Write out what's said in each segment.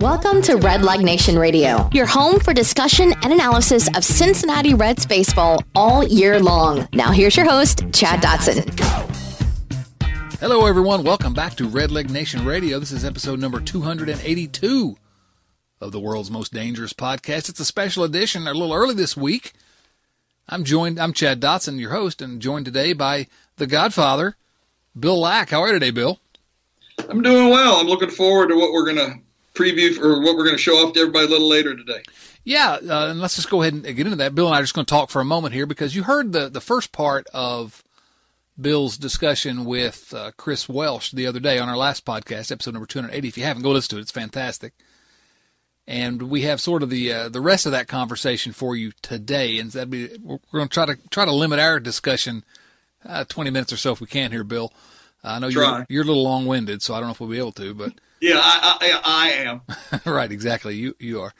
Welcome to Red Leg Nation Radio, your home for discussion and analysis of Cincinnati Reds baseball all year long. Now here's your host, Chad Dotson. Hello everyone, welcome back to Red Leg Nation Radio. This is episode number 282 of the world's most dangerous podcast. It's a special edition, a little early this week. I'm Chad Dotson, your host, and joined today by the Godfather, Bill Lack. How are you today, Bill? I'm doing well. I'm looking forward to what we're going to preview or what we're going to show off to everybody a little later today. Yeah, and let's just go ahead and get into that. Bill and I are just going to talk for a moment here because you heard the first part of Bill's discussion with Chris Welsh the other day on our last podcast, episode number 280. If you haven't, go listen to it. It's fantastic. And we have sort of the rest of that conversation for you today, and we're going to try to limit our discussion 20 minutes or so if we can here, Bill. I know you're a little long-winded, so I don't know if we'll be able to, but yeah, I am. Right, exactly. You are,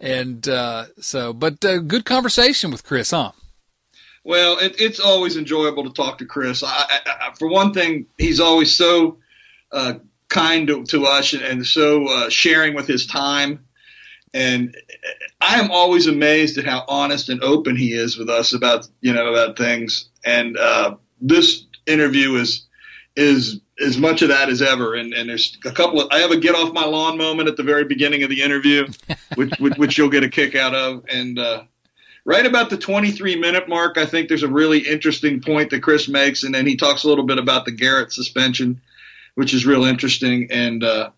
and good conversation with Chris, huh? Well, it's always enjoyable to talk to Chris. I for one thing, he's always so kind to us and so sharing with his time, and I am always amazed at how honest and open he is with us about things. And this interview is as much of that as ever, and there's a couple of, I have a get off my lawn moment at the very beginning of the interview, which you'll get a kick out of, and right about the 23-minute mark, I think there's a really interesting point that Chris makes, and then he talks a little bit about the Garrett suspension, which is real interesting, and but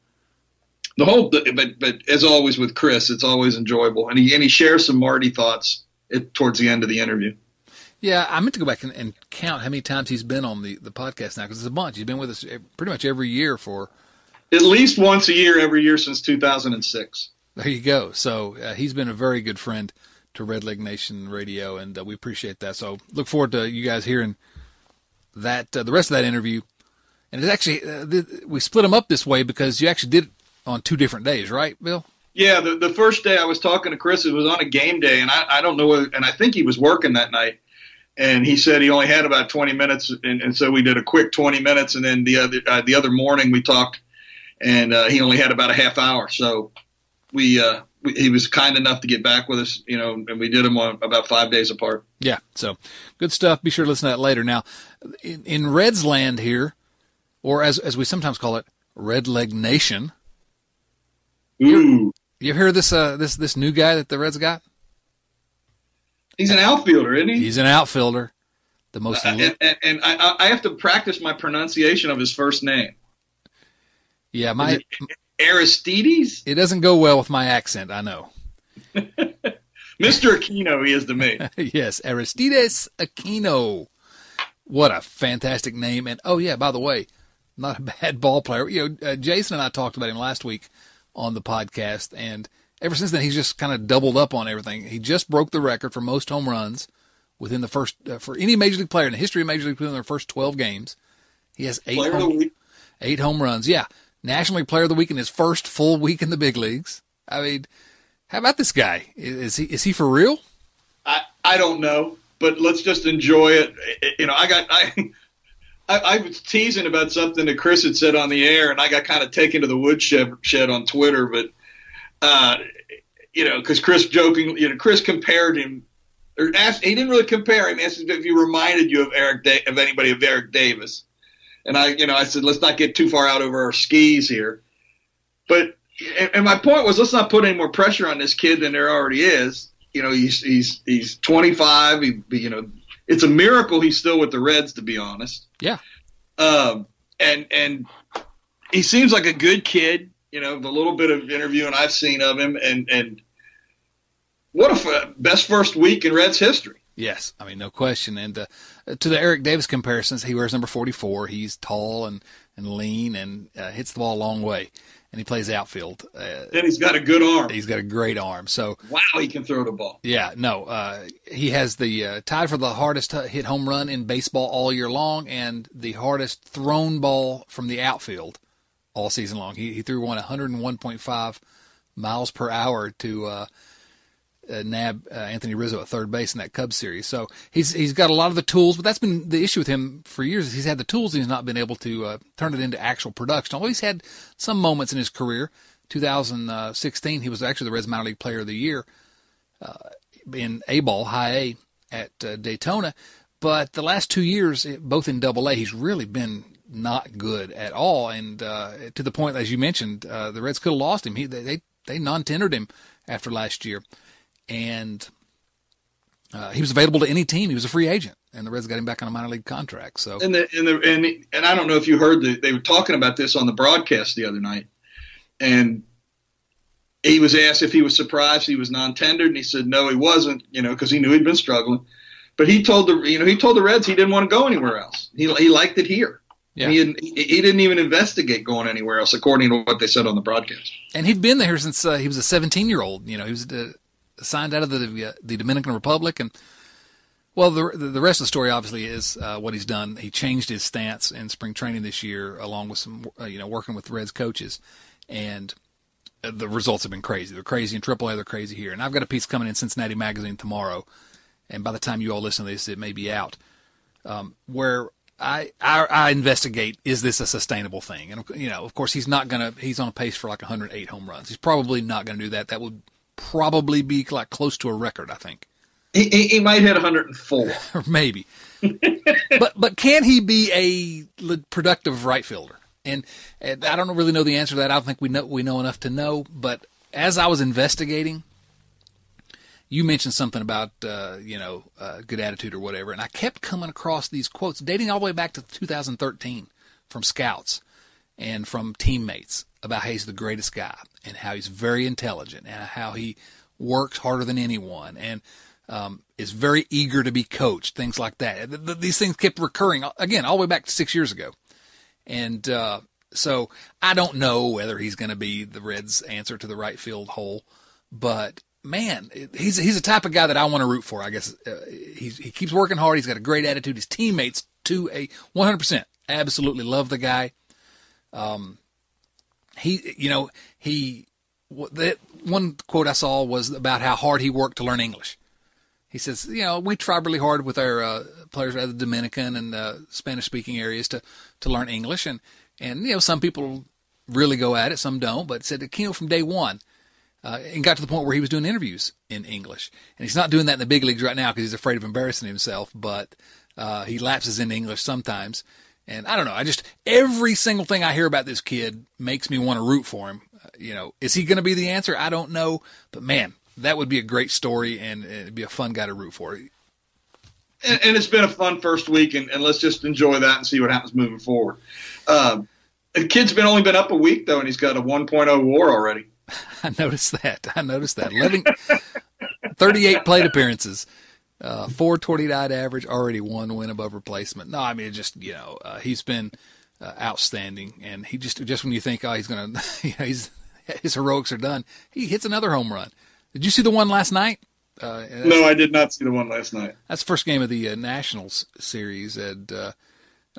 as always with Chris, it's always enjoyable, and he shares some Marty thoughts towards the end of the interview. Yeah, I meant to go back and count how many times he's been on the podcast now, because it's a bunch. He's been with us pretty much every year for at least once a year, every year since 2006. There you go. So he's been a very good friend to Red Leg Nation Radio, and we appreciate that. So look forward to you guys hearing that the rest of that interview. And it's actually we split them up this way because you actually did it on two different days, right, Bill? Yeah, the first day I was talking to Chris, it was on a game day, and I don't know whether, and I think he was working that night. And he said he only had about 20 minutes, and so we did a quick 20 minutes, and then the other morning we talked, and he only had about a half hour. So he was kind enough to get back with us, and we did them about 5 days apart. Yeah, so good stuff. Be sure to listen to that later. Now, in Red's land here, or as we sometimes call it, Red Leg Nation. Ooh, you hear this new guy that the Reds got? He's an outfielder, isn't he? He's an outfielder. The most I have to practice my pronunciation of his first name. Yeah, Aristides? It doesn't go well with my accent, I know. Mr. Aquino, he is to me. Yes, Aristides Aquino. What a fantastic name. And, oh, yeah, by the way, not a bad ball player. Jason and I talked about him last week on the podcast, and ever since then, he's just kind of doubled up on everything. He just broke the record for most home runs within the first for any major league player in the history of major league within their first 12 games. He has eight home runs. Yeah, National League Player of the Week in his first full week in the big leagues. I mean, how about this guy? Is he for real? I don't know, but let's just enjoy it. I was teasing about something that Chris had said on the air, and I got kind of taken to the woodshed on Twitter, but. Because Chris jokingly, Chris compared him, or asked, he didn't really compare him. He asked if he reminded you of Eric Davis, and I said let's not get too far out over our skis here. But and my point was let's not put any more pressure on this kid than there already is. He's 25. It's a miracle he's still with the Reds, to be honest. Yeah. And he seems like a good kid. The little bit of interviewing I've seen of him, and what a best first week in Reds history. Yes, I mean, no question. And to the Eric Davis comparisons, he wears number 44. He's tall and lean and hits the ball a long way, and he plays outfield. And he's got a good arm. He's got a great arm. So wow, he can throw the ball. Yeah, no, he has the tied for the hardest hit home run in baseball all year long and the hardest thrown ball from the outfield all season long. He threw one 101.5 miles per hour to nab Anthony Rizzo at third base in that Cubs series. So he's got a lot of the tools, but that's been the issue with him for years. He's had the tools and he's not been able to turn it into actual production. Although he's had some moments in his career, 2016, he was actually the Reds Minor League Player of the Year in A-ball, high A, at Daytona. But the last 2 years, both in Double A, he's really been not good at all. And to the point, as you mentioned, the Reds could have lost him. They non-tendered him after last year. And he was available to any team. He was a free agent, and the Reds got him back on a minor league contract. So, and I don't know if you heard they were talking about this on the broadcast the other night. And he was asked if he was surprised he was non-tendered, and he said no, he wasn't, because he knew he'd been struggling. But he told the Reds he didn't want to go anywhere else. He liked it here. Yeah. He didn't even investigate going anywhere else, according to what they said on the broadcast. And he'd been there since he was a 17-year-old. He was signed out of the Dominican Republic, and well, the rest of the story obviously is what he's done. He changed his stance in spring training this year, along with some working with the Reds coaches. And the results have been crazy. They're crazy in AAA. They're crazy here. And I've got a piece coming in Cincinnati Magazine tomorrow. And by the time you all listen to this, it may be out. Where I investigate, is this a sustainable thing? And, of course, he's on a pace for like 108 home runs. He's probably not going to do that. That would probably be like close to a record, I think. He might hit 104. Maybe. But can he be a productive right fielder? And I don't really know the answer to that. I don't think we know enough to know. But as I was investigating, you mentioned something about good attitude or whatever, and I kept coming across these quotes dating all the way back to 2013 from scouts and from teammates about how he's the greatest guy and how he's very intelligent and how he works harder than anyone and is very eager to be coached, things like that. These things kept recurring again all the way back to 6 years ago. And so I don't know whether he's going to be the Reds' answer to the right field hole, but man, he's the type of guy that I want to root for. I guess he keeps working hard. He's got a great attitude. His teammates to a 100% absolutely love the guy. That one quote I saw was about how hard he worked to learn English. He says, we try really hard with our players out of the Dominican and Spanish-speaking areas to learn English. And some people really go at it, some don't. But said Aquino from day one and got to the point where he was doing interviews in English. And he's not doing that in the big leagues right now because he's afraid of embarrassing himself. But he lapses into English sometimes. And I don't know. Every single thing I hear about this kid makes me want to root for him. Is he going to be the answer? I don't know. But, man. That would be a great story, and it'd be a fun guy to root for. And it's been a fun first week, and let's just enjoy that and see what happens moving forward. The kid's only been up a week, though, and he's got a 1.0 WAR already. I noticed that. 38 plate appearances, 429 average, already one win above replacement. No, I mean, he's been outstanding, and he just when you think, he's going to, his heroics are done, he hits another home run. Did you see the one last night? No, I did not see the one last night. That's the first game of the Nationals series, and I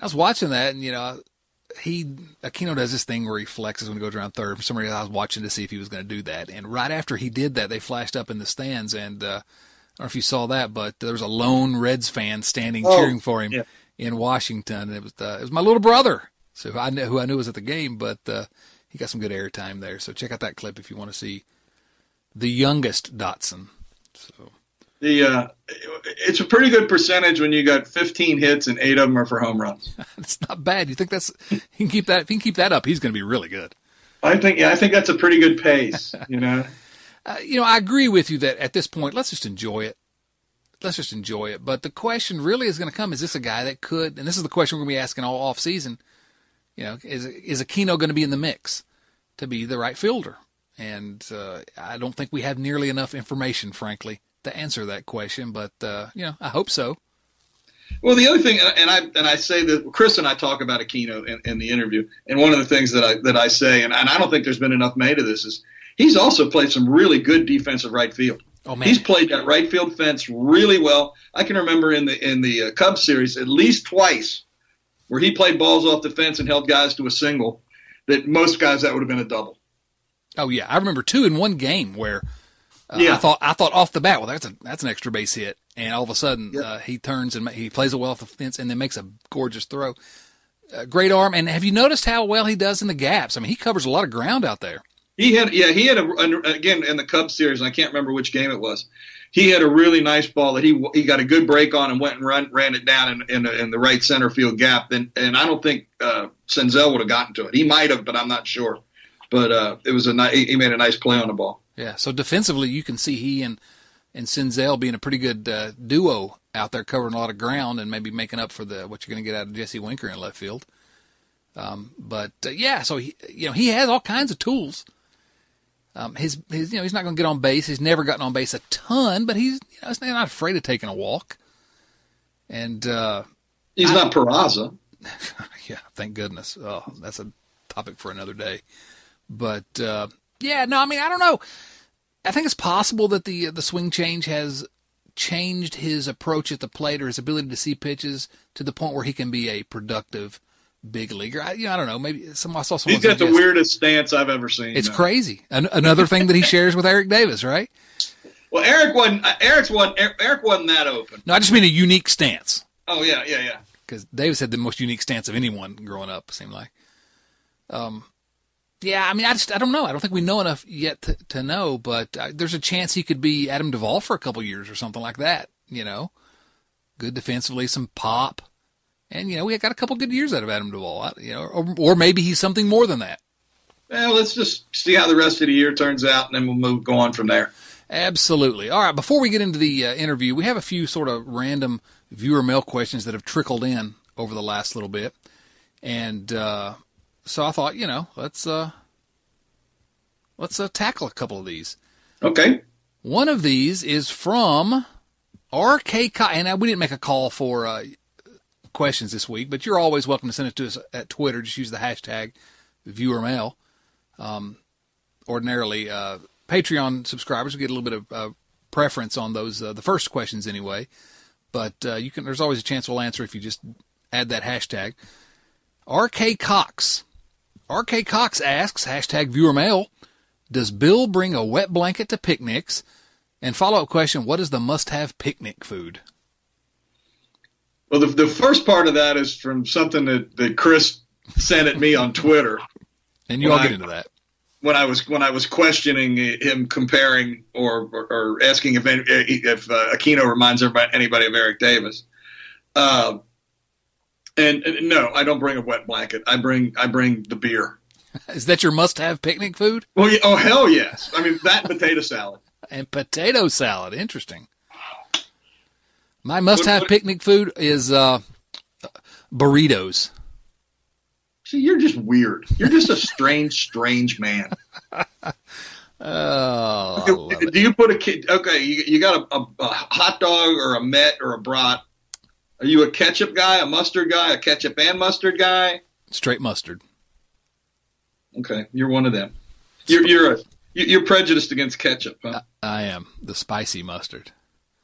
was watching that, and Aquino does this thing where he flexes when he goes around third. For some reason, I was watching to see if he was going to do that, and right after he did that, they flashed up in the stands, and I don't know if you saw that, but there was a lone Reds fan standing cheering for him in Washington, and it was my little brother, so who I knew was at the game, but he got some good airtime there. So check out that clip if you want to see. The youngest Dotson. So it's a pretty good percentage when you got 15 hits and 8 of them are for home runs. It's not bad. You think if he can keep that up, he's going to be really good. I think that's a pretty good pace. I agree with you that at this point, let's just enjoy it. But the question really is going to come: is this a guy that could? And this is the question we're going to be asking all off season. Is Aquino going to be in the mix to be the right fielder? And I don't think we have nearly enough information, frankly, to answer that question. But, I hope so. Well, the other thing, and I say that Chris and I talk about Aquino in the interview, and one of the things that I say, and I don't think there's been enough made of this, is he's also played some really good defensive right field. Oh, man. He's played that right field fence really well. I can remember in the Cubs series at least twice where he played balls off the fence and held guys to a single that most guys that would have been a double. Oh yeah, I remember two in one game where I thought off the bat, well, that's an extra base hit, and all of a sudden he turns and he plays it well off the fence and then makes a gorgeous throw. Great arm, and have you noticed how well he does in the gaps? I mean, he covers a lot of ground out there. He had, again, in the Cubs series, and I can't remember which game it was. He had a really nice ball that he got a good break on and went and ran it down in the right center field gap. And I don't think Senzel would have gotten to it. He might have, but I'm not sure. But it was he made a nice play on the ball. Yeah, so defensively, you can see he and Senzel being a pretty good duo out there, covering a lot of ground and maybe making up for what you're going to get out of Jesse Winker in left field. So he has all kinds of tools. He's not going to get on base. He's never gotten on base a ton, but he's not afraid of taking a walk. And he's not Peraza. Yeah, thank goodness. Oh, that's a topic for another day. But I don't know. I think it's possible that the swing change has changed his approach at the plate or his ability to see pitches to the point where he can be a productive big leaguer. I don't know. Maybe I saw someone. He's got the weirdest stance I've ever seen. It's crazy. Another thing that he shares with Eric Davis, right? Well, Eric wasn't that open. No, I just mean a unique stance. Oh yeah. Because Davis had the most unique stance of anyone growing up, it seemed like. I don't know. I don't think we know enough yet to know. But there's a chance he could be Adam Duvall for a couple years or something like that. Good defensively, some pop. And, we got a couple good years out of Adam Duvall, or maybe he's something more than that. Well, let's just see how the rest of the year turns out, and then we'll go on from there. Absolutely. All right, before we get into the interview, we have a few sort of random viewer mail questions that have trickled in over the last little bit. And so I thought, let's tackle a couple of these. Okay. One of these is from R.K. Cotton. And we didn't make a call for questions this week, but you're always welcome to send it to us at Twitter. Just use the hashtag viewermail. Ordinarily, Patreon subscribers will get a little bit of preference on those, the first questions anyway, but there's always a chance we'll answer if you just add that hashtag. RK Cox asks, hashtag viewermail, does Bill bring a wet blanket to picnics? And follow-up question, what is the must-have picnic food? Well, the first part of that is from something that Chris sent at me on Twitter, and you all get into that when I was questioning him comparing or asking if Aquino reminds anybody of Eric Davis. And no, I don't bring a wet blanket. I bring the beer. Is that your must-have picnic food? Well, yeah, oh hell yes! I mean that potato salad. Interesting. My must-have picnic food is burritos. See, you're just weird. You're just a strange man. Oh, do you put a kid? Okay, you got a hot dog or a Met or a brat. Are you a ketchup guy, a mustard guy, a ketchup and mustard guy? Straight mustard. Okay, you're one of them. You're prejudiced against ketchup, huh? I am. The spicy mustard.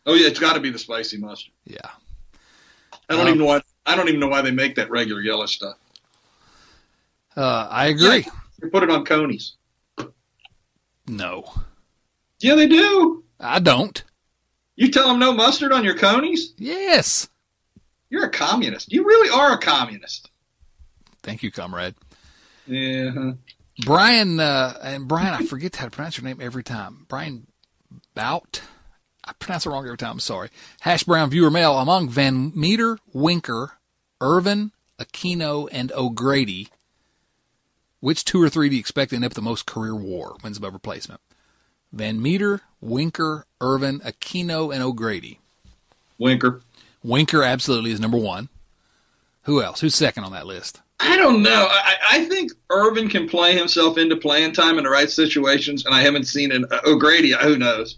Oh yeah, it's got to be the spicy mustard. Yeah, I don't even know why. I don't even know why they make that regular yellow stuff. I agree. Yeah, you put it on conies. No. Yeah, they do. I don't. You tell them no mustard on your conies? Yes. You're a communist. You really are a communist. Thank you, comrade. Yeah. Uh-huh. Brian, I forget how to pronounce your name every time. Brian Bout. I pronounce it wrong every time. I'm sorry. Hash Brown Viewer Mail, among Van Meter, Winker, Irvin, Aquino, and O'Grady, which two or three do you expect to end up with the most career WAR, wins above replacement? Van Meter, Winker, Irvin, Aquino, and O'Grady. Winker. Winker absolutely is number one. Who else? Who's second on that list? I don't know. I think Irvin can play himself into playing time in the right situations, and I haven't seen an O'Grady. Who knows?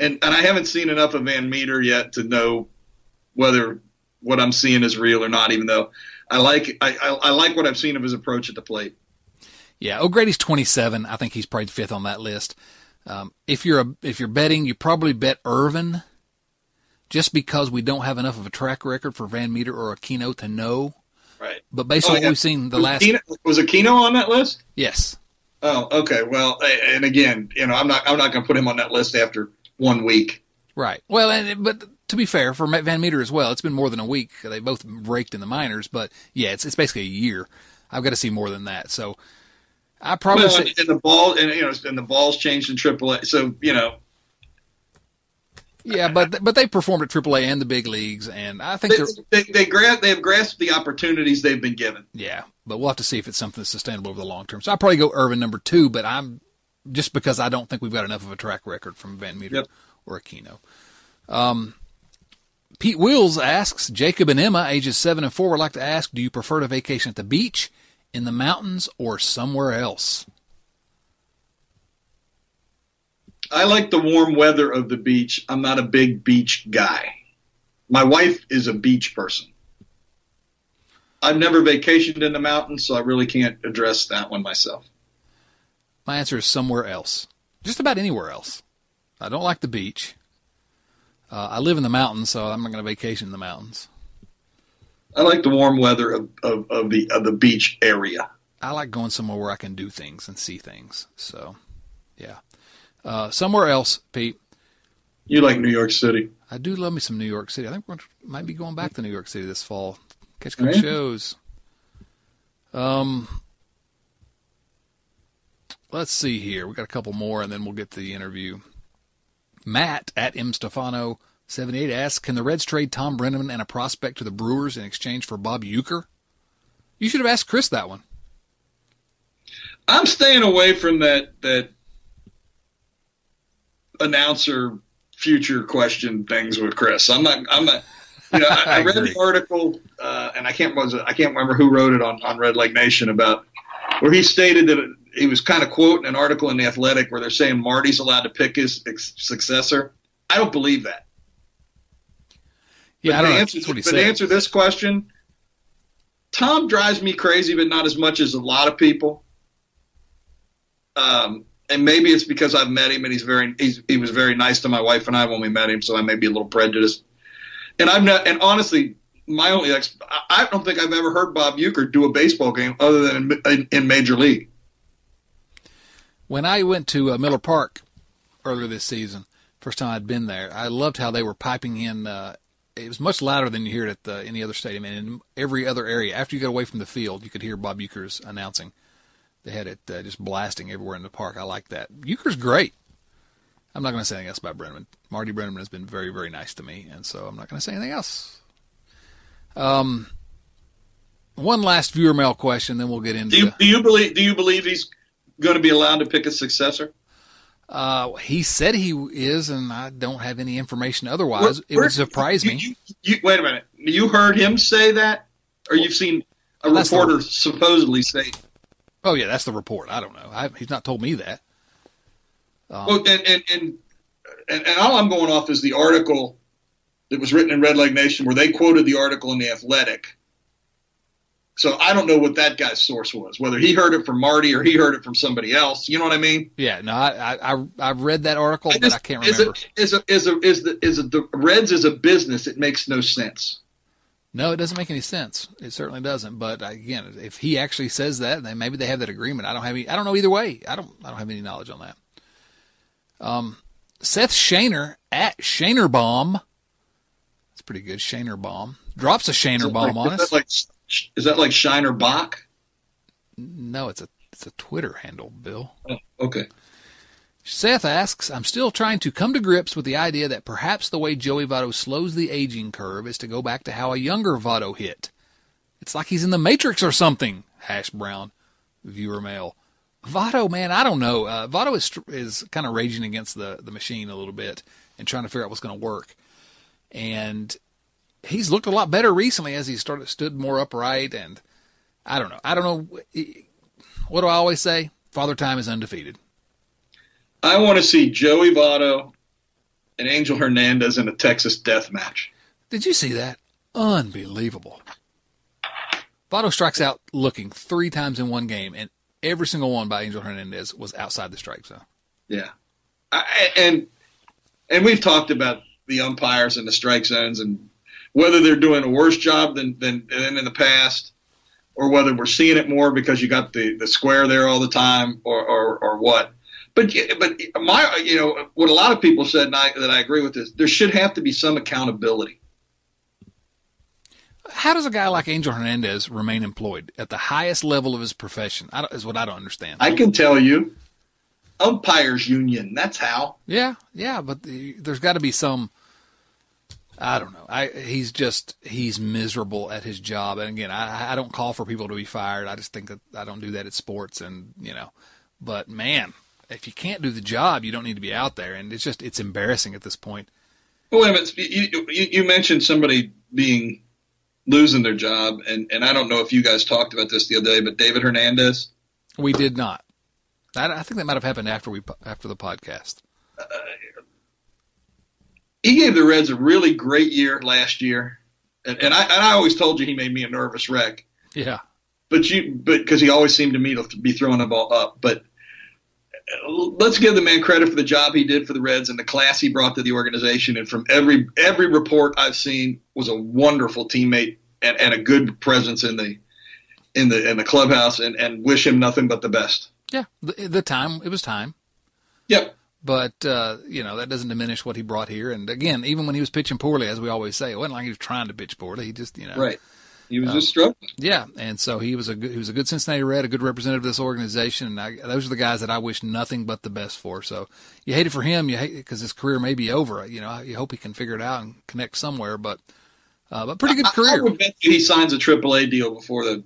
And I haven't seen enough of Van Meter yet to know whether what I'm seeing is real or not. Even though I like what I've seen of his approach at the plate. Yeah, O'Grady's 27. I think he's probably fifth on that list. If you're betting, you probably bet Irvin, just because we don't have enough of a track record for Van Meter or Aquino to know. Right. But based on what we've seen, was Aquino on that list? Yes. Oh, okay. Well, and again, I'm not going to put him on that list after 1 week. Right. Well, but to be fair, for Van Meter as well, it's been more than a week. They both raked in the minors, but yeah, it's basically a year. I've got to see more than that. So I probably and the ball's changed in AAA, so you know. Yeah, but they performed at AAA and the big leagues, and I think they've grasped the opportunities they've been given. Yeah, but we'll have to see if it's something that's sustainable over the long term. So I'll probably go Irvin number 2, but I'm just because I don't think we've got enough of a track record from Van Meter or Aquino. Pete Wills asks, Jacob and Emma, ages 7 and 4, would like to ask, do you prefer to vacation at the beach, in the mountains, or somewhere else? I like the warm weather of the beach. I'm not a big beach guy. My wife is a beach person. I've never vacationed in the mountains, so I really can't address that one myself. My answer is somewhere else. Just about anywhere else. I don't like the beach. I live in the mountains, so I'm not going to vacation in the mountains. I like the warm weather of the beach area. I like going somewhere where I can do things and see things. So, yeah. Somewhere else, Pete. You like New York City. I do love me some New York City. I think we might be going back to New York City this fall. Catch some shows. Let's see here. We got a couple more, and then we'll get to the interview. Matt at MStefano78 asks, can the Reds trade Tom Brenneman and a prospect to the Brewers in exchange for Bob Uecker? You should have asked Chris that one. I'm staying away from that announcer future question things with Chris. I'm not. You know, I read the article, and I can't remember who wrote it on Red Leg Nation about where he stated that he was kind of quoting an article in The Athletic where they're saying Marty's allowed to pick his successor. I don't believe that. Yeah, but to answer this question, Tom drives me crazy, but not as much as a lot of people. And maybe it's because I've met him and he was very nice to my wife and I when we met him, so I may be a little prejudiced. And I'm not. And honestly, I don't think I've ever heard Bob Uecker do a baseball game other than in Major League. When I went to Miller Park earlier this season, first time I'd been there, I loved how they were piping in. It was much louder than you hear it at any other stadium, and in every other area. After you got away from the field, you could hear Bob Uecker's announcing. They had it just blasting everywhere in the park. I like that. Uecker's great. I'm not going to say anything else about Brenneman. Marty Brenneman has been very, very nice to me, and so I'm not going to say anything else. One last viewer mail question, then we'll get into. Do you believe he's going to be allowed to pick a successor? He said he is, and I don't have any information otherwise. It would surprise me. Wait a minute. You heard him say that, or you've seen a reporter supposedly say? Oh yeah, that's the report. I don't know. He's not told me that. And all I'm going off is the article that was written in Red Leg Nation where they quoted the article in The Athletic. So I don't know what that guy's source was, whether he heard it from Marty or he heard it from somebody else. You know what I mean? Yeah, no, I've read that article, but I can't remember. The Reds is a business. It makes no sense. No, it doesn't make any sense. It certainly doesn't. But again, if he actually says that, then maybe they have that agreement. I don't know either way. I don't have any knowledge on that. Seth Shaner at Shanerbaum. That's pretty good. Shanerbaum drops a Shanerbaum on us. Is that like Shiner Bach? No, it's a Twitter handle, Bill. Oh, okay. Seth asks, I'm still trying to come to grips with the idea that perhaps the way Joey Votto slows the aging curve is to go back to how a younger Votto hit. It's like he's in the Matrix or something. Hash Brown, viewer mail. Votto, man, I don't know. Votto is kind of raging against the machine a little bit and trying to figure out what's going to work. And he's looked a lot better recently as he stood more upright, and I don't know. What do I always say? Father Time is undefeated. I want to see Joey Votto and Angel Hernandez in a Texas death match. Did you see that? Unbelievable. Votto strikes out looking 3 times in one game, and every single one by Angel Hernandez was outside the strike zone. Yeah. And we've talked about the umpires and the strike zones and whether they're doing a worse job than in the past, or whether we're seeing it more because you got the square there all the time, or what. But what a lot of people said, and I agree with this, there should have to be some accountability. How does a guy like Angel Hernandez remain employed at the highest level of his profession? Is what I don't understand. I can tell you, umpires union. That's how. Yeah, but there's got to be some. I don't know. He's miserable at his job. And again, I don't call for people to be fired. I just think that I don't do that at sports, and but man, if you can't do the job, you don't need to be out there. And it's embarrassing at this point. Well, wait a minute. You mentioned somebody losing their job. And I don't know if you guys talked about this the other day, but David Hernandez. We did not. I think that might've happened after the podcast. He gave the Reds a really great year last year. And I always told you he made me a nervous wreck. Yeah. But cause he always seemed to me to be throwing the ball up, but let's give the man credit for the job he did for the Reds and the class he brought to the organization. And from every report I've seen, was a wonderful teammate and a good presence in the clubhouse, and wish him nothing but the best. Yeah. It was time. Yep. But, that doesn't diminish what he brought here. And again, even when he was pitching poorly, as we always say, it wasn't like he was trying to pitch poorly. He just, Right. He was just struggling. Yeah, and so he was a good Cincinnati Red, a good representative of this organization, and those are the guys that I wish nothing but the best for. So you hate it for him, you hate because his career may be over. You hope he can figure it out and connect somewhere. But pretty good career. I would bet he signs a AAA deal before the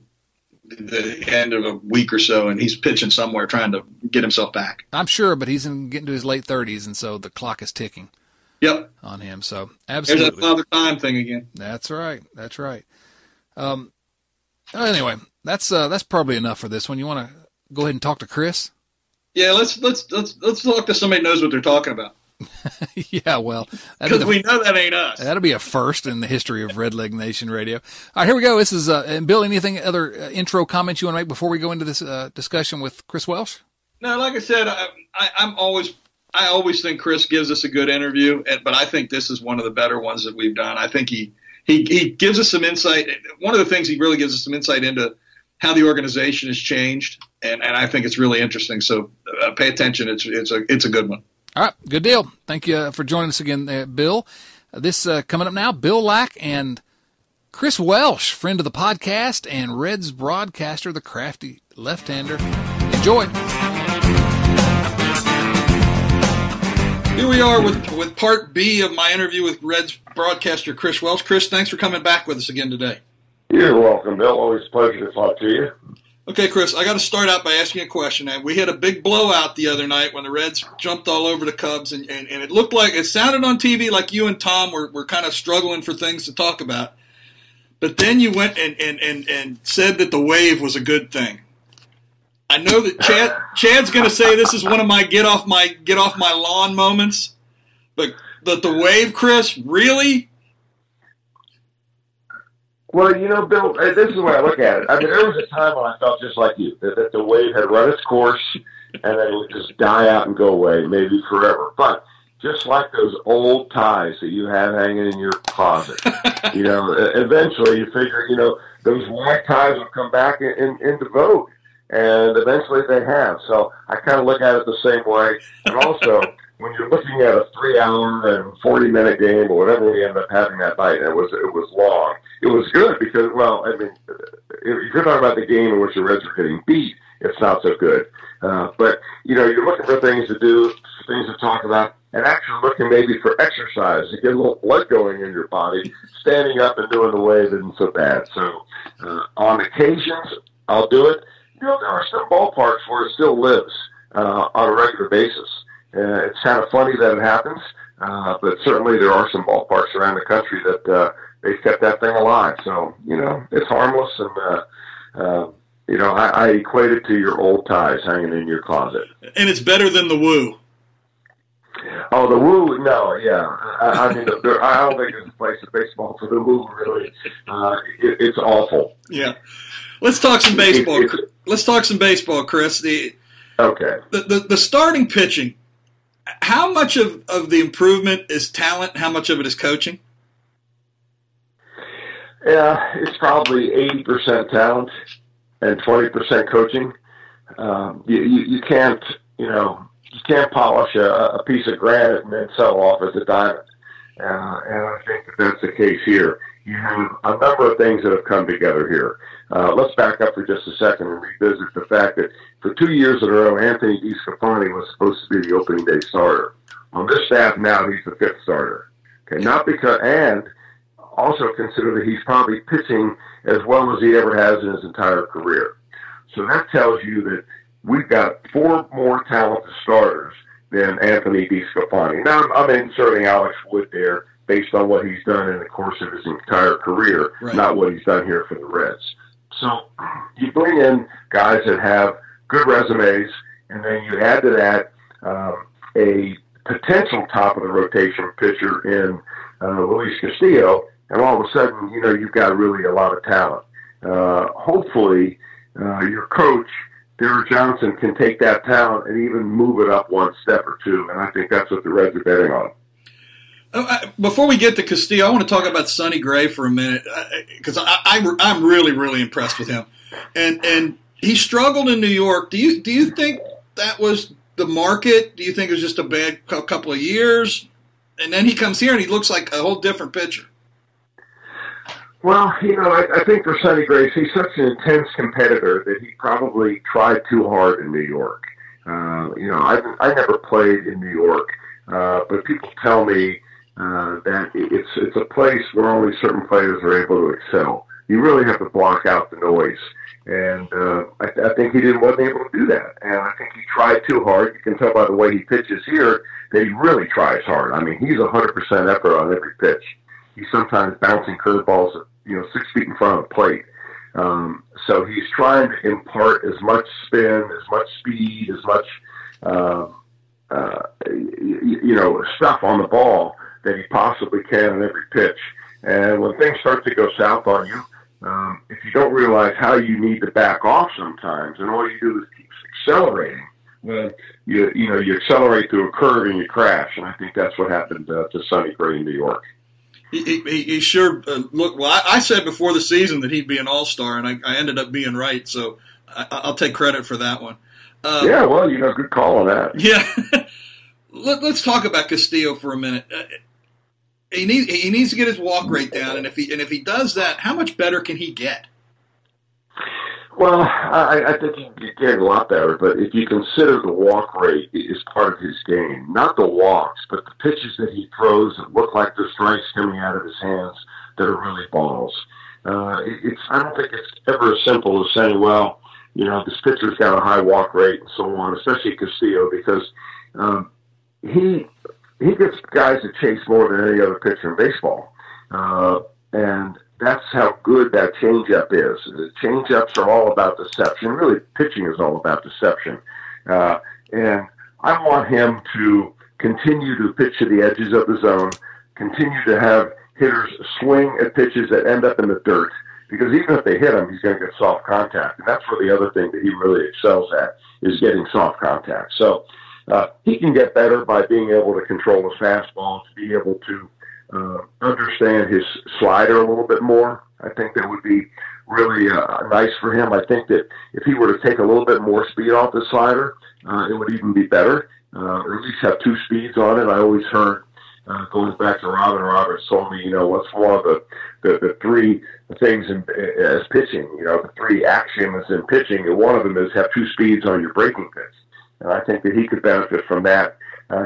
end of a week or so, and he's pitching somewhere trying to get himself back. I'm sure, but he's getting to his late 30s, and so the clock is ticking. Yep, on him. So absolutely, there's that Father Time thing again. That's right. Anyway, that's probably enough for this one. You want to go ahead and talk to Chris? Yeah, let's talk to somebody who knows what they're talking about. Yeah, well, because we know that ain't us. That'll be a first in the history of Red Leg Nation Radio. All right, here we go. This is and Bill, anything other intro comments you want to make before we go into this discussion with Chris Welsh? No, like I said, I always think Chris gives us a good interview, but I think this is one of the better ones that we've done. I think he gives us some insight. One of the things he really gives us some insight into how the organization has changed, and I think it's really interesting. So pay attention. It's a good one. All right, good deal. Thank you for joining us again, Bill. This coming up now, Bill Lack and Chris Welsh, friend of the podcast and Reds broadcaster, the crafty left-hander. Enjoy. Here we are with part B of my interview with Reds broadcaster Chris Welsh. Chris, thanks for coming back with us again today. You're welcome, Bill. Always a pleasure to talk to you. Okay, Chris, I got to start out by asking a question. We had a big blowout the other night when the Reds jumped all over the Cubs, and it looked like, it sounded on TV like you and Tom were kind of struggling for things to talk about. But then you went and said that the wave was a good thing. I know that Chad's going to say this is one of my get off my lawn moments, but the wave, Chris, really? Well, Bill, this is the way I look at it. There was a time when I felt just like you, that the wave had run its course and that it would just die out and go away, maybe forever. But just like those old ties that you have hanging in your closet, eventually you figure, those white ties will come back into vogue. And eventually they have. So I kind of look at it the same way. And also, when you're looking at a 3-hour and 40-minute game or whatever we ended up having that night, it was long. It was good because, if you're talking about the game in which the Reds are getting beat, it's not so good. But, you're looking for things to do, things to talk about, and actually looking maybe for exercise to get a little blood going in your body. Standing up and doing the wave isn't so bad. So on occasions, I'll do it. There are some ballparks where it still lives on a regular basis. It's kind of funny that it happens, but certainly there are some ballparks around the country that they kept that thing alive. So, it's harmless, and, I equate it to your old ties hanging in your closet. And it's better than the woo. Oh, the woo, no, yeah. I don't think there's a place in baseball for the woo, really. It's awful. Yeah. Let's talk some baseball. Let's talk some baseball, Chris. Okay. The starting pitching, how much of the improvement is talent? How much of it is coaching? Yeah, it's probably 80% talent and 20% coaching. You can't polish a piece of granite and then sell off as a diamond. And I think that that's the case here. You have a number of things that have come together here. Let's back up for just a second and revisit the fact that for 2 years in a row, Anthony DeSclafani was supposed to be the opening day starter. On this staff now, he's the fifth starter. Okay, not because, and also consider that he's probably pitching as well as he ever has in his entire career. So that tells you that we've got four more talented starters than Anthony DeSclafani. Now, I'm inserting Alex Wood there based on what he's done in the course of his entire career, right, not what he's done here for the Reds. So you bring in guys that have good resumes, and then you add to that a potential top-of-the-rotation pitcher in Luis Castillo, and all of a sudden, you know, you've got really a lot of talent. Hopefully, your coach, Derek Johnson, can take that talent and even move it up one step or two, and I think that's what the Reds are betting on. Before we get to Castillo, I want to talk about Sonny Gray for a minute, because I'm really, really impressed with him. And he struggled in New York. Do you think that was the market? Do you think it was just a bad couple of years? And then he comes here and he looks like a whole different pitcher. Well, you know, I think for Sonny Gray, he's such an intense competitor that he probably tried too hard in New York. You know, I never played in New York, but people tell me that it's a place where only certain players are able to excel. You really have to block out the noise. And I think he wasn't able to do that. And I think he tried too hard. You can tell by the way he pitches here that he really tries hard. I mean, he's 100% effort on every pitch. He's sometimes bouncing curveballs at, you know, 6 feet in front of the plate. So he's trying to impart as much spin, as much speed, as much, you know, stuff on the ball that he possibly can in every pitch. And when things start to go south on you, if you don't realize how you need to back off sometimes, and all you do is keep accelerating, well, you accelerate through a curve and you crash. And I think that's what happened to Sonny Gray in New York. He sure looked. Well, I said before the season that he'd be an all-star, and I ended up being right, so I'll take credit for that one. Yeah, well, you know, good call on that. Yeah. Let's talk about Castillo for a minute. He needs to get his walk rate down, and if he does that, how much better can he get? Well, I think he can get a lot better, but if you consider the walk rate is part of his game, not the walks, but the pitches that he throws that look like the strikes coming out of his hands that are really balls. I don't think it's ever as simple as saying, well, you know, this pitcher's got a high walk rate and so on, especially Castillo, because he gets guys that chase more than any other pitcher in baseball. And that's how good that changeup is. The changeups are all about deception. Really, pitching is all about deception. And I want him to continue to pitch to the edges of the zone, continue to have hitters swing at pitches that end up in the dirt, because even if they hit him, he's going to get soft contact. And that's where the other thing that he really excels at is getting soft contact. So he can get better by being able to control his fastball, to be able to understand his slider a little bit more. I think that would be really nice for him. I think that if he were to take a little bit more speed off the slider, it would even be better, or at least have two speeds on it. I always heard, going back to Robin Roberts told me, you know, what's one of the three things as pitching, you know, the three axioms in pitching, and one of them is have two speeds on your breaking pitch. And I think that he could benefit from that.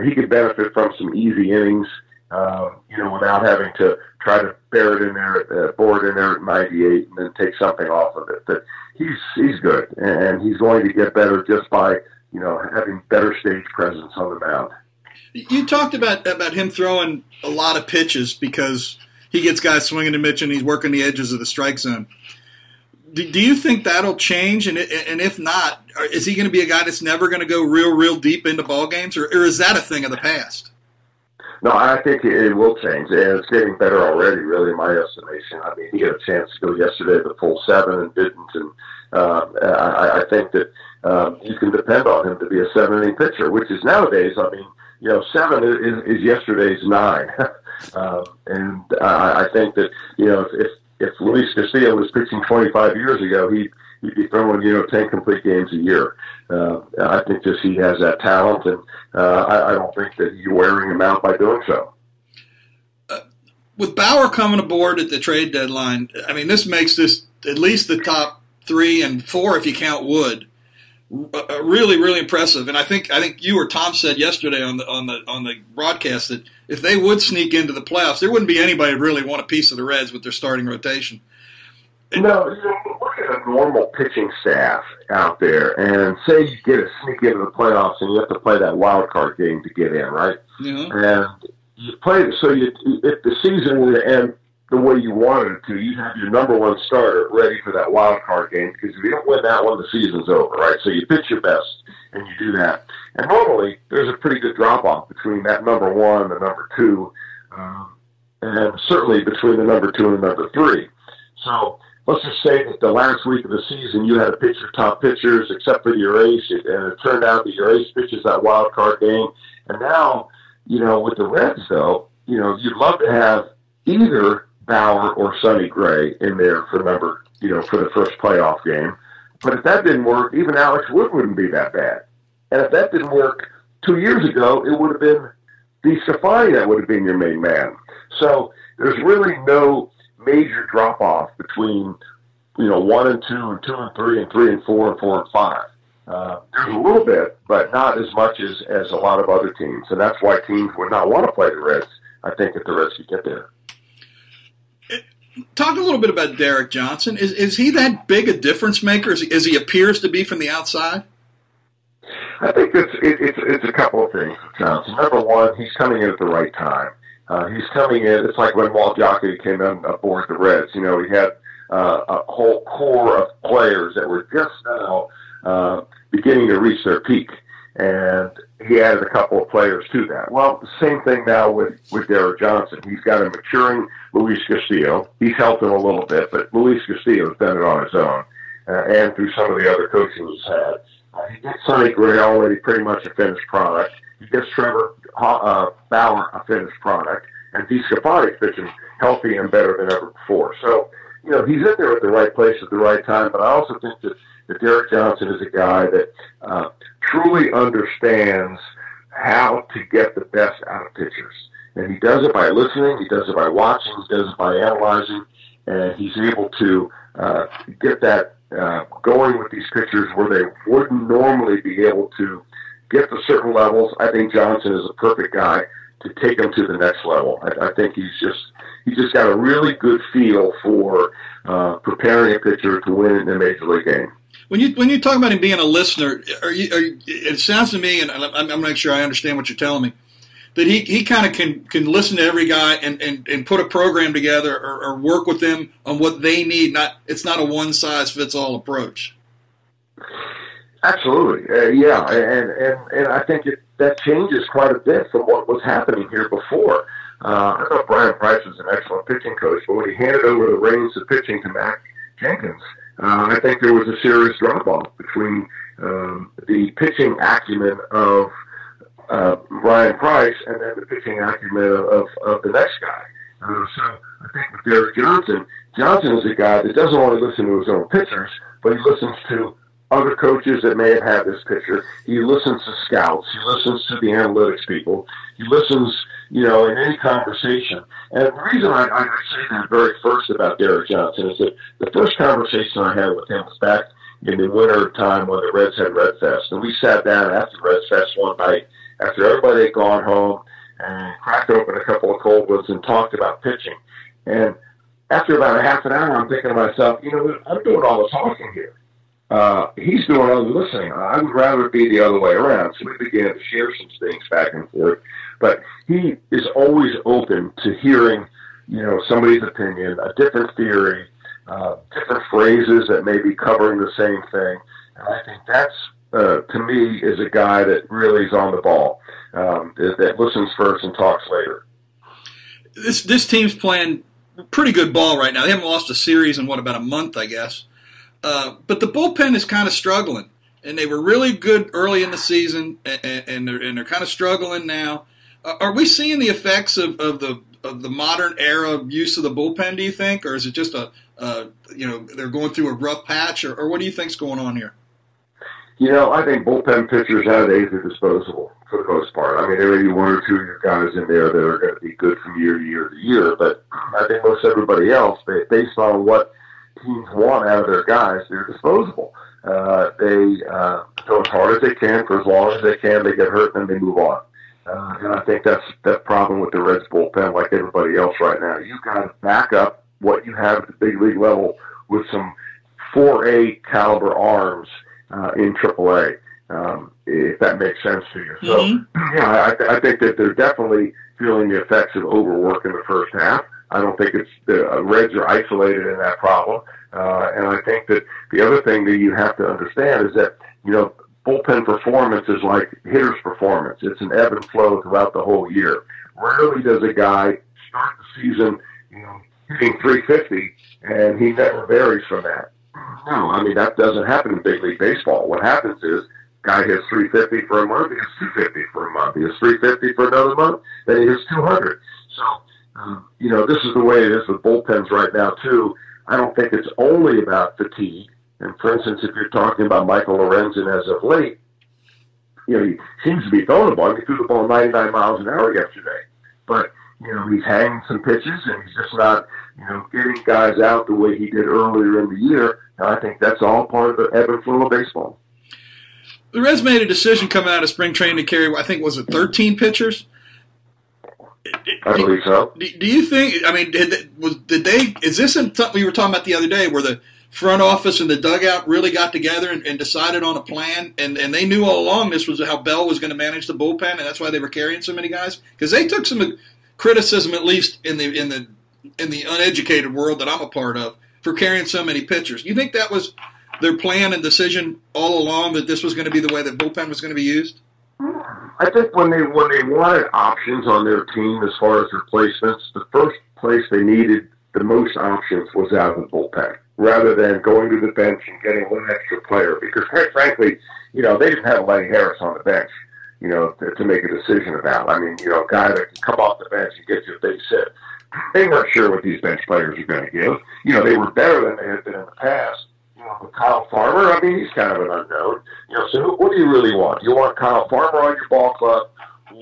He could benefit from some easy innings, you know, without having to try to bore it in there at 98 and then take something off of it. But he's good, and he's going to get better just by, you know, having better stage presence on the mound. You talked about him throwing a lot of pitches because he gets guys swinging to Mitch and he's working the edges of the strike zone. Do you think that'll change? And if not, is he going to be a guy that's never going to go real deep into ball games, or is that a thing of the past? No, I think it will change, and it's getting better already, really, in my estimation. I mean, he had a chance to go yesterday to full seven and didn't, and I think that you can depend on him to be a seven-inning pitcher, which is nowadays, I mean, you know, seven is yesterday's nine. And I think that, you know, if Luis Castillo was pitching 25 years ago, he'd be throwing, you know, 10 complete games a year. I think just he has that talent, and I don't think that you're wearing him out by doing so. with Bauer coming aboard at the trade deadline, I mean, this makes this at least the top three and four, if you count Wood, really, really impressive. And I think you or Tom said yesterday on the broadcast that if they would sneak into the playoffs, there wouldn't be anybody who really want a piece of the Reds with their starting rotation. No, you know, look at a normal pitching staff out there, and say you get a sneak into the playoffs, and you have to play that wild card game to get in, right? Yeah. And you play it, so if the season were to end the way you wanted it to, you'd have your number one starter ready for that wild card game, because if you don't win that one, the season's over, right? So you pitch your best, and you do that. And normally, there's a pretty good drop-off between that number one and number two, and certainly between the number two and the number three. So let's just say that the last week of the season you had to pitch your top pitchers except for your ace, and it turned out that your ace pitches that wild card game. And now, you know, with the Reds, though, you know, you'd love to have either Bauer or Sonny Gray in there for number, you know, for the first playoff game. But if that didn't work, even Alex Wood wouldn't be that bad. And if that didn't work 2 years ago, it would have been DeSclafani that would have been your main man. So there's really no major drop off between, you know, 1 and 2 and 2 and 3 and 3 and 4 and 4 and 5. There's a little bit, but not as much as a lot of other teams, and that's why teams would not want to play the Reds. I think if the Reds could get there. Talk a little bit about Derek Johnson. Is he that big a difference maker as he appears to be from the outside? I think it's a couple of things with Johnson. Number one, he's coming in at the right time. He's coming in, it's like when Walt Jocketty came in aboard the Reds. You know, he had a whole core of players that were just now beginning to reach their peak. And he added a couple of players to that. Well, same thing now with Derek Johnson. He's got a maturing Luis Castillo. He's helped him a little bit, but Luis Castillo's done it on his own and through some of the other coaches he's had. He gets Sonny Gray already pretty much a finished product. He gets Trevor Bauer a finished product, and DeSclafani pitching healthy and better than ever before. So, you know, he's in there at the right place at the right time, but I also think that Derek Johnson is a guy that truly understands how to get the best out of pitchers. And he does it by listening, he does it by watching, he does it by analyzing, and he's able to get that going with these pitchers where they wouldn't normally be able to get to certain levels. I think Johnson is a perfect guy to take him to the next level. I think he's just got a really good feel for preparing a pitcher to win in a major league game. When you talk about him being a listener, it sounds to me, and I'm not sure I understand what you're telling me, that he kind of can listen to every guy and put a program together or work with them on what they need. It's not a one-size-fits-all approach. Absolutely, yeah, and I think that changes quite a bit from what was happening here before. I thought Brian Price was an excellent pitching coach, but when he handed over the reins of pitching to Mac Jenkins, I think there was a serious drop-off between the pitching acumen of Brian Price and then the pitching acumen of the next guy. So I think with Derek Johnson is a guy that doesn't want to listen to his own pitchers, but he listens to other coaches that may have had this pitcher. He listens to scouts. He listens to the analytics people. He listens, you know, in any conversation. And the reason I say that very first about Derek Johnson is that the first conversation I had with him was back in the winter time when the Reds had Red Fest. And we sat down after Red Fest one night, after everybody had gone home, and cracked open a couple of cold ones and talked about pitching. And after about a half an hour, I'm thinking to myself, you know, I'm doing all the talking here. He's doing all the listening. I would rather be the other way around. So we began to share some things back and forth. But he is always open to hearing, you know, somebody's opinion, a different theory, different phrases that may be covering the same thing. And I think that's, to me, is a guy that really is on the ball, that listens first and talks later. This team's playing pretty good ball right now. They haven't lost a series in, about a month, I guess. But the bullpen is kind of struggling, and they were really good early in the season, and they're kind of struggling now. Are we seeing the effects of the modern era use of the bullpen? Do you think, or is it just they're going through a rough patch, or what do you think's going on here? You know, I think bullpen pitchers nowadays are disposable. for the most part. I mean, there may be one or two of your guys in there that are going to be good from year to year to year, but I think most everybody else, based on what teams want out of their guys, they're disposable. They go as hard as they can for as long as they can. They get hurt and then they move on. And I think that's that problem with the Reds bullpen, like everybody else right now. You've got to back up what you have at the big league level with some 4A caliber arms in AAA, if that makes sense to you. So, I think that they're definitely feeling the effects of overwork in the first half. I don't think it's the Reds are isolated in that problem. And I think that the other thing that you have to understand is that, you know, bullpen performance is like hitter's performance. It's an ebb and flow throughout the whole year. Rarely does a guy start the season, you know, hitting 350, and he never varies from that. No, I mean, that doesn't happen in big league baseball. What happens is guy hits 350 for a month, he hits 250 for a month, he hits 350 for another month, then he hits 200. So, you know, this is the way it is with bullpens right now, too. I don't think it's only about fatigue. And, for instance, if you're talking about Michael Lorenzen as of late, you know, he seems to be throwing the ball. He threw the ball 99 miles an hour yesterday. But, you know, he's hanging some pitches, and he's just not, you know, getting guys out the way he did earlier in the year. And I think that's all part of the ebb and flow of baseball. The Reds made a decision coming out of spring training to carry, I think, was it 13 pitchers? I believe so. Do you think, I mean, did they, is this something we were talking about the other day where the front office and the dugout really got together and decided on a plan, and they knew all along this was how Bell was going to manage the bullpen, and that's why they were carrying so many guys? Because they took some criticism, at least in the uneducated world that I'm a part of, for carrying so many pitchers. You think that was their plan and decision all along, that this was going to be the way that bullpen was going to be used? I think when they wanted options on their team as far as replacements, the first place they needed the most options was out of the bullpen, rather than going to the bench and getting one extra player. Because, quite frankly, you know, they didn't have Lenny Harris on the bench, you know, to make a decision about. I mean, you know, a guy that can come off the bench and get you a base hit. They weren't sure what these bench players were going to give. You know, they were better than they had been in the past. Kyle Farmer, I mean, he's kind of an unknown. You know, so what do you really want? Do you want Kyle Farmer on your ball club,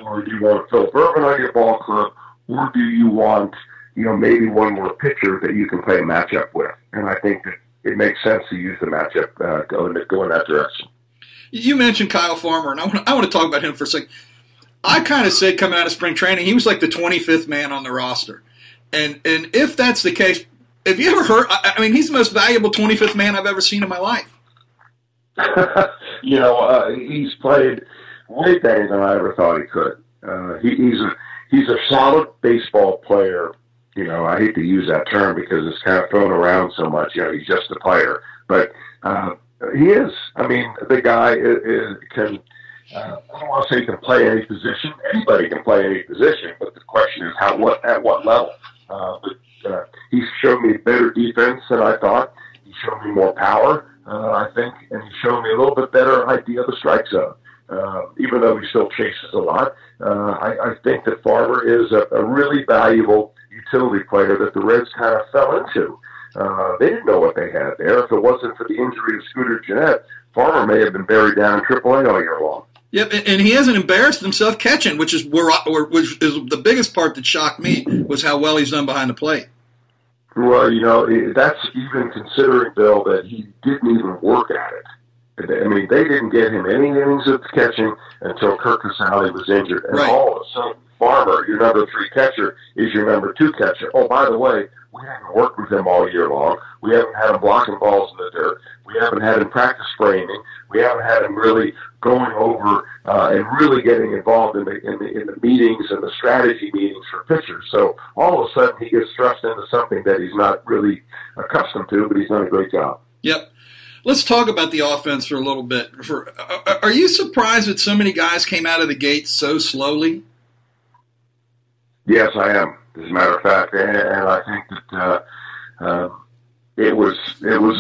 or do you want Phil Berman on your ball club, or do you want, you know, maybe one more pitcher that you can play a matchup with? And I think that it makes sense to use the matchup going that direction. You mentioned Kyle Farmer, and I want to talk about him for a second. I kind of said coming out of spring training, he was like the 25th man on the roster. And if that's the case, have you ever heard? I mean, he's the most valuable 25th man I've ever seen in my life. You know, he's played way better than I ever thought he could. He's a solid baseball player. You know, I hate to use that term because it's kind of thrown around so much. You know, he's just a player, but he is. I mean, the guy can. I don't want to say he can play any position. Anybody can play any position, but the question is at what level. He showed me better defense than I thought. He showed me more power, I think, and he showed me a little bit better idea of the strike zone, even though he still chases a lot. I think that Farmer is a really valuable utility player that the Reds kind of fell into. They didn't know what they had there. If it wasn't for the injury of Scooter Gennett, Farmer may have been buried down in AAA all year long. Yep, and he hasn't embarrassed himself catching, which is the biggest part that shocked me, was how well he's done behind the plate. Well, you know, that's even considering, Bill, that he didn't even work at it. I mean, they didn't get him any innings of catching until Curt Casali was injured. And All of a sudden, Farmer, your number 3 catcher, is your number 2 catcher. Oh, by the way, we haven't worked with him all year long. We haven't had him blocking balls in the dirt. We haven't had him practice framing. We haven't had him really going over and really getting involved in the meetings and the strategy meetings for pitchers. So all of a sudden he gets thrust into something that he's not really accustomed to, but he's done a great job. Yep. Let's talk about the offense for a little bit. Are you surprised that so many guys came out of the gate so slowly? Yes, I am, as a matter of fact. And I think that it was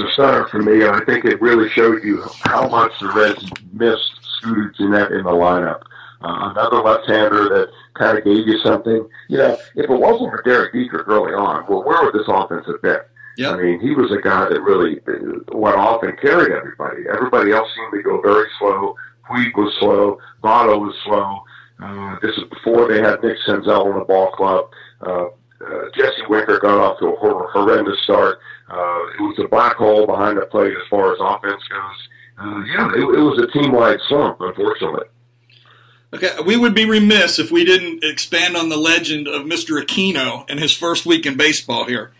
a stunner for me, and I think it really showed you how much the Reds missed Scooter Gennett in the lineup. Another left-hander that kind of gave you something. You know, if it wasn't for Derek Dietrich early on, well, where would this offense have been? Yep. I mean, he was a guy that really went off and carried everybody. Everybody else seemed to go very slow, Puig was slow. Votto was slow. This is before they had Nick Senzel in the ball club. Jesse Winker got off to a horrendous start. It was a black hole behind the plate as far as offense goes. It was a team-wide slump, unfortunately. Okay, we would be remiss if we didn't expand on the legend of Mr. Aquino and his first week in baseball here.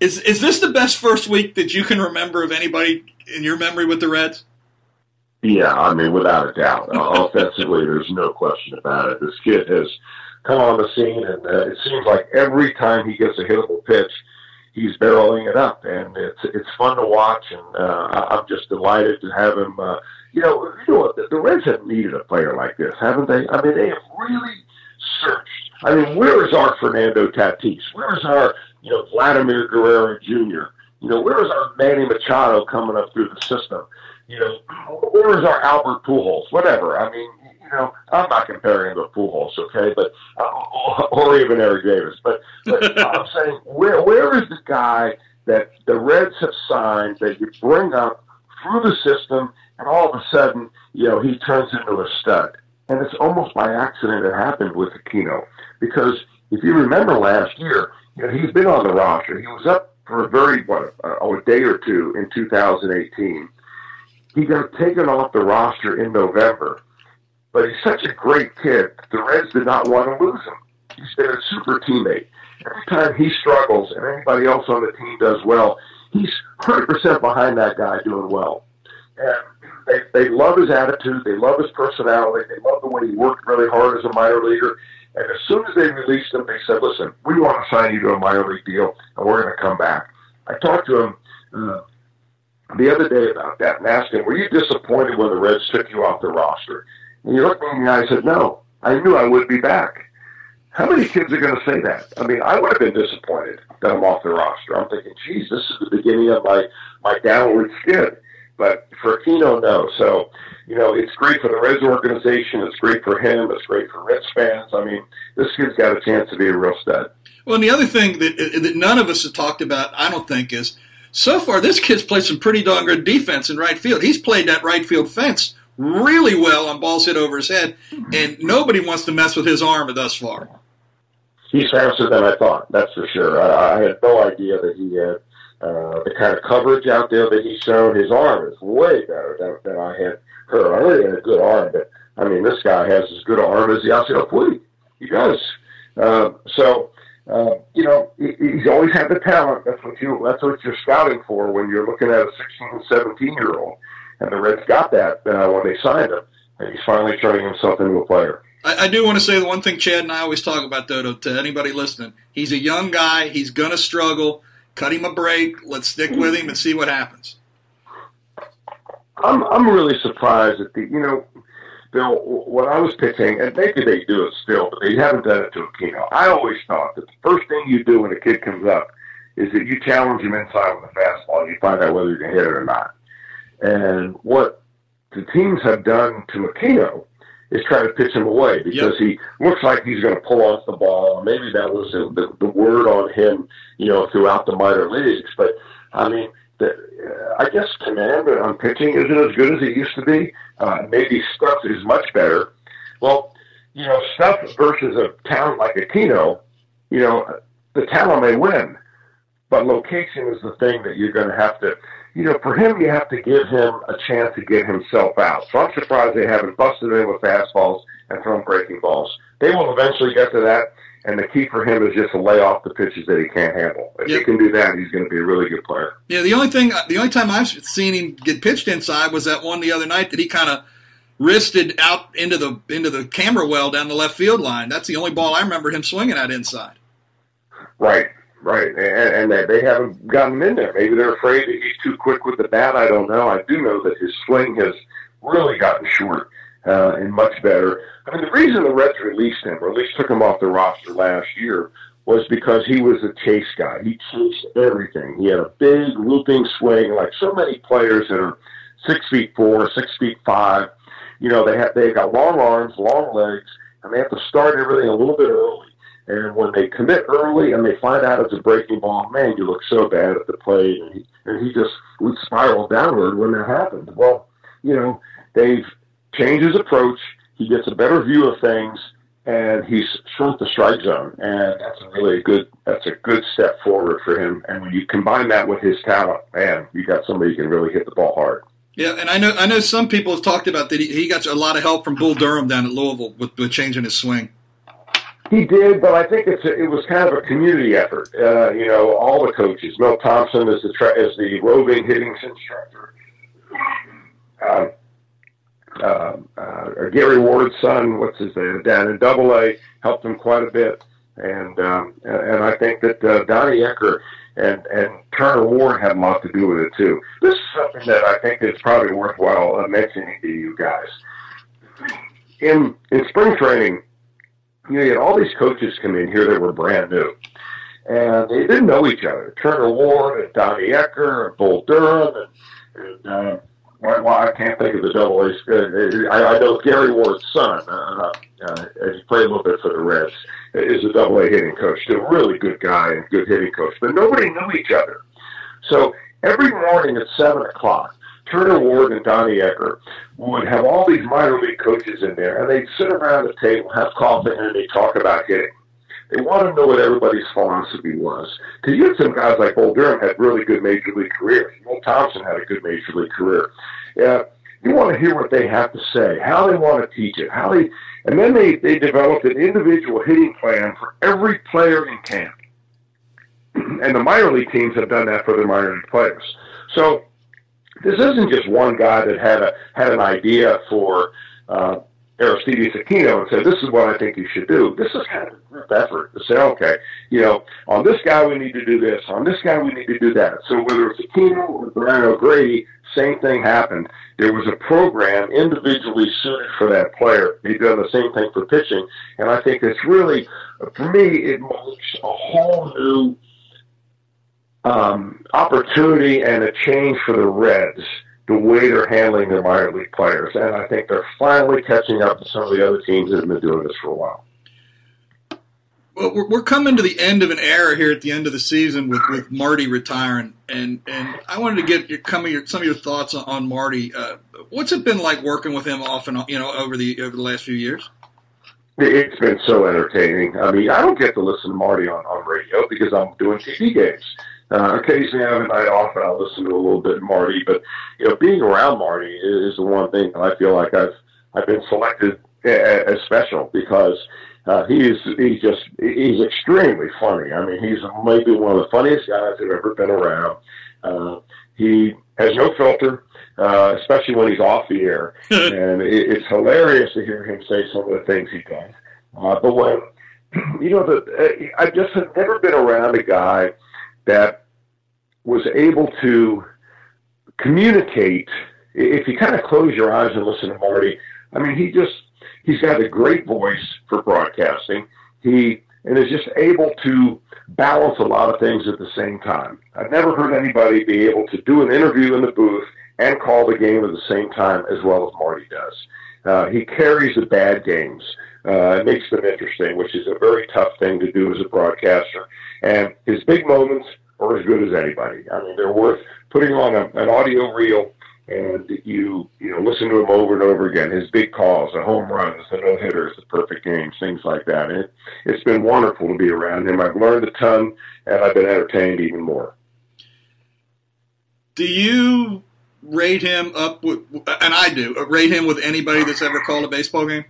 Is this the best first week that you can remember of anybody in your memory with the Reds? Yeah, I mean, without a doubt. Offensively, there's no question about it. This kid has come on the scene, and it seems like every time he gets a hittable pitch, he's barreling it up, and it's fun to watch, and I'm just delighted to have him. You know, the Reds have needed a player like this, haven't they? I mean, they have really searched. I mean, where is our Fernando Tatis? Where is our, Vladimir Guerrero Jr.? Where is our Manny Machado coming up through the system? Where is our Albert Pujols? Whatever. I mean, I'm not comparing him to Pujols, okay, but or even Eric Davis. But I'm saying, where is the guy that the Reds have signed that you bring up through the system, and all of a sudden, he turns into a stud? And it's almost by accident it happened with Aquino, because if you remember last year, he's been on the roster. He was up for a day or two in 2018. He got taken off the roster in November. But he's such a great kid, the Reds did not want to lose him. He's been a super teammate. Every time he struggles and anybody else on the team does well, he's 100% behind that guy doing well. And they love his attitude. They love his personality. They love the way he worked really hard as a minor leaguer. And as soon as they released him, they said, listen, we want to sign you to a minor league deal, and we're going to come back. I talked to him the other day about that and asked him, were you disappointed when the Reds took you off the roster? And he looked at me and I said, no, I knew I would be back. How many kids are going to say that? I mean, I would have been disappointed that I'm off the roster. I'm thinking, geez, this is the beginning of my downward skid. But for Aquino, no. So, it's great for the Reds organization. It's great for him. It's great for Reds fans. I mean, this kid's got a chance to be a real stud. Well, and the other thing that none of us have talked about, I don't think, is so far this kid's played some pretty darn good defense in right field. He's played that right field fence really well on balls hit over his head, and nobody wants to mess with his arm thus far. He's faster than I thought, that's for sure. I had no idea that he had the kind of coverage out there that he's shown. His arm is way better than I had heard. I really had a good arm, but, I mean, this guy has as good an arm as Yasiel Puig. He does. He's always had the talent. That's what you're scouting for when you're looking at a 16 and 17-year-old. And the Reds got that when they signed him, and he's finally turning himself into a player. I do want to say the one thing Chad and I always talk about, though, to anybody listening. He's a young guy. He's going to struggle. Cut him a break. Let's stick with him and see what happens. I'm really surprised at Bill, what I was pitching, and maybe they do it still, but they haven't done it to Aquino. I always thought that the first thing you do when a kid comes up is that you challenge him inside with a fastball and you find out whether you can hit it or not. And what the teams have done to Aquino is try to pitch him away because he looks like he's going to pull off the ball. Maybe that was the word on him, throughout the minor leagues. But, I mean, I guess command on pitching isn't as good as it used to be. Maybe stuff is much better. Well, stuff versus a talent like Aquino, the talent may win. But location is the thing that you're going to have to, for him, you have to give him a chance to get himself out. So I'm surprised they haven't busted him with fastballs and thrown breaking balls. They will eventually get to that, and the key for him is just to lay off the pitches that he can't handle. If he can do that, he's going to be a really good player. Yeah, the only time I've seen him get pitched inside was that one the other night that he kind of wristed out into the camera well down the left field line. That's the only ball I remember him swinging at inside. Right. Right, and they haven't gotten him in there. Maybe they're afraid that he's too quick with the bat. I don't know. I do know that his swing has really gotten short and much better. I mean, the reason the Reds released him, or at least took him off the roster last year, was because he was a chase guy. He chased everything. He had a big, looping swing, like so many players that are 6'4", 6'5". They've got long arms, long legs, and they have to start everything a little bit early. And when they commit early and they find out it's a breaking ball, man, you look so bad at the plate. And he just would spiral downward when that happened. Well, they've change his approach. He gets a better view of things, and he's shrunk the strike zone. And that's a good step forward for him. And when you combine that with his talent, man, you got somebody who can really hit the ball hard. Yeah, and I know some people have talked about that he got a lot of help from Bull Durham down at Louisville with changing his swing. He did, but I think it was kind of a community effort. All the coaches. Mel Thompson is the roving hitting instructor. Gary Ward's son, what's his name, down in AA, helped him quite a bit, and I think that Donnie Ecker and Turner Ward had a lot to do with it too. This is something that I think is probably worthwhile mentioning to you guys. In spring training, you had all these coaches come in here that were brand new, and they didn't know each other. Turner Ward and Donnie Ecker and Bull Durham and well, I can't think of the double A's. I know Gary Ward's son, he played a little bit for the Reds, is a double A hitting coach. He's a really good guy and good hitting coach, but nobody knew each other. So every morning at 7 o'clock, Turner Ward and Donnie Ecker would have all these minor league coaches in there, and they'd sit around the table, have coffee, and they'd talk about hitting. They wanted to know what everybody's philosophy was. Because you had some guys like Bull Durham had really good major league careers. Walt Thompson had a good major league career. Yeah, you want to hear what they have to say, how they want to teach it, and then they developed an individual hitting plan for every player in camp. And the minor league teams have done that for their minor league players. So this isn't just one guy that had an idea for Aristides Aquino and said, this is what I think you should do. This is kind of a group effort to say, okay, on this guy we need to do this, on this guy we need to do that. So whether it's Aquino or Brian O'Grady, same thing happened. There was a program individually suited for that player. They've done the same thing for pitching, and I think it's really, for me, it marks a whole new opportunity and a change for the Reds, the way they're handling their minor league players. And I think they're finally catching up to some of the other teams that have been doing this for a while. Well, we're coming to the end of an era here at the end of the season with Marty retiring. And I wanted to get some of your thoughts on Marty. What's it been like working with him off and on, over the last few years? It's been so entertaining. I mean, I don't get to listen to Marty on radio because I'm doing TV games. Occasionally I have a night off and I'll listen to a little bit of Marty, but being around Marty is the one thing that I feel like I've been selected as special, because he's extremely funny. I mean, he's maybe one of the funniest guys I've ever been around. He has no filter, especially when he's off the air, and it's hilarious to hear him say some of the things he does. But when I just have never been around a guy that was able to communicate. If you kind of close your eyes and listen to Marty, I mean, he's got a great voice for broadcasting. He is just able to balance a lot of things at the same time. I've never heard anybody be able to do an interview in the booth and call the game at the same time as well as Marty does. He carries the bad games. It makes them interesting, which is a very tough thing to do as a broadcaster. And his big moments are as good as anybody. I mean, they're worth putting on an audio reel, and you listen to him over and over again. His big calls, the home runs, the no hitters, the perfect games, things like that. And it's been wonderful to be around him. I've learned a ton, and I've been entertained even more. Do you rate him up with? And I do rate him with anybody that's ever called a baseball game.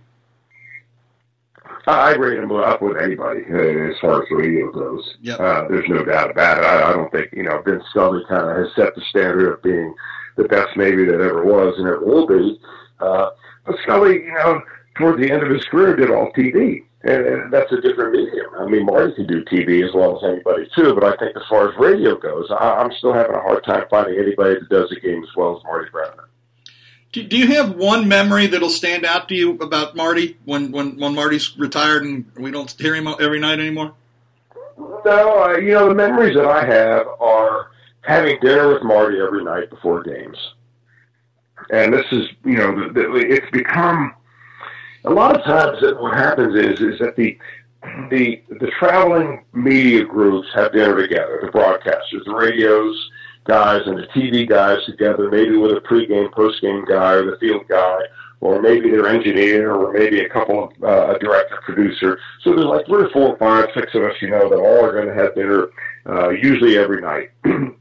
I rate him up with anybody as far as radio goes. Yep. There's no doubt about it. I don't think, Vince Scully kind of has set the standard of being the best maybe that ever was and ever will be. But Scully, toward the end of his career, did all TV. And that's a different medium. I mean, Marty can do TV as well as anybody, too. But I think as far as radio goes, I'm still having a hard time finding anybody that does the game as well as Marty Brenneman. Do you have one memory that'll stand out to you about Marty when Marty's retired and we don't hear him every night anymore? No, the memories that I have are having dinner with Marty every night before games. And this is, it's become, a lot of times that what happens is that the traveling media groups have dinner together, the broadcasters, the radios, guys and the TV guys together, maybe with a pregame, postgame guy or the field guy or maybe their engineer, or maybe a couple of a director, producer. So there's like three or four, five, six of us, you know, that all are going to have dinner usually every night.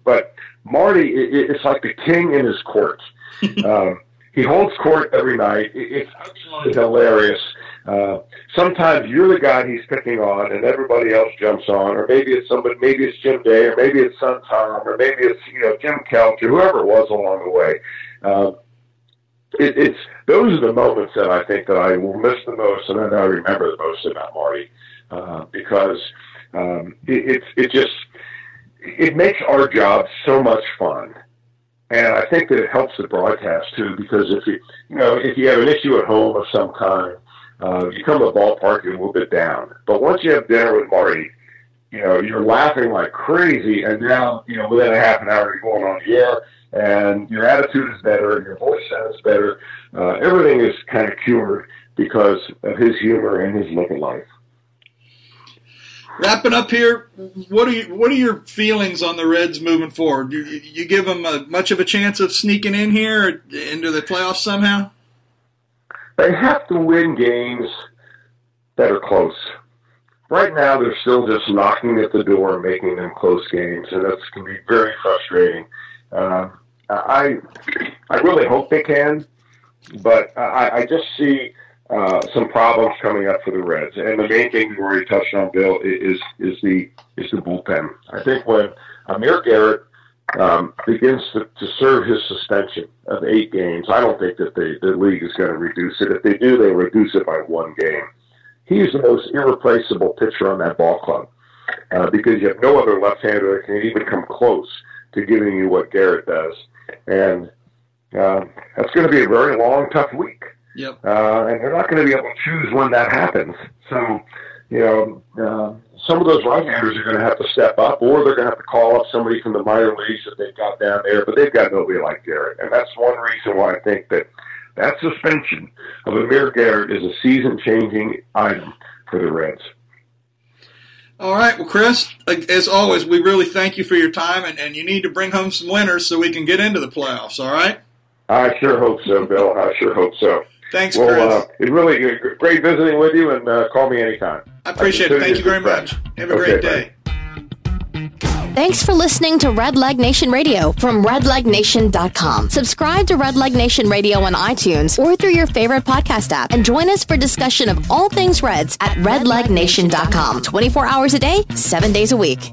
But Marty, it's like the king in his court. He holds court every night. It's absolutely hilarious. Sometimes you're the guy he's picking on, and everybody else jumps on, or maybe it's somebody, maybe it's Jim Day, or maybe it's Son Tom, or maybe it's Jim Kelch, or whoever it was along the way. It's those are the moments that I think that I will miss the most, and that I remember the most about Marty, because it makes our job so much fun. And I think that it helps the broadcast too, because if you have an issue at home of some kind, you come to the ballpark, you're a little bit down. But once you have dinner with Marty, you're laughing like crazy, and now, within a half an hour, you're going on the air, and your attitude is better, and your voice sounds better. Everything is kind of cured because of his humor and his look at life. Wrapping up here, what are your feelings on the Reds moving forward? Do you give them much of a chance of sneaking in here into the playoffs somehow? They have to win games that are close. Right now, they're still just knocking at the door and making them close games, and that's going to be very frustrating. I really hope they can, but I just see some problems coming up for the Reds. And the main thing you already touched on, Bill, is the bullpen. I think when Amir Garrett begins to serve his suspension of 8 games, I don't think that the league is going to reduce it. If they do, they reduce it by 1 game. He's the most irreplaceable pitcher on that ball club, because you have no other left-hander that can even come close to giving you what Garrett does. And that's going to be a very long, tough week. Yep. And they're not going to be able to choose when that happens. So, some of those right-handers are going to have to step up, or they're going to have to call up somebody from the minor leagues that they've got down there, but they've got nobody like Garrett. And that's one reason why I think that suspension of Amir Garrett is a season-changing item for the Reds. All right. Well, Chris, as always, we really thank you for your time, and you need to bring home some winners so we can get into the playoffs, all right? I sure hope so, Bill. I sure hope so. Thanks, Chris. It's really great visiting with you, and call me anytime. I appreciate it. Thank you very much. Have a great day. Thanks for listening to Red Leg Nation Radio from redlegnation.com. Subscribe to Red Leg Nation Radio on iTunes or through your favorite podcast app, and join us for discussion of all things Reds at redlegnation.com. 24 hours a day, 7 days a week.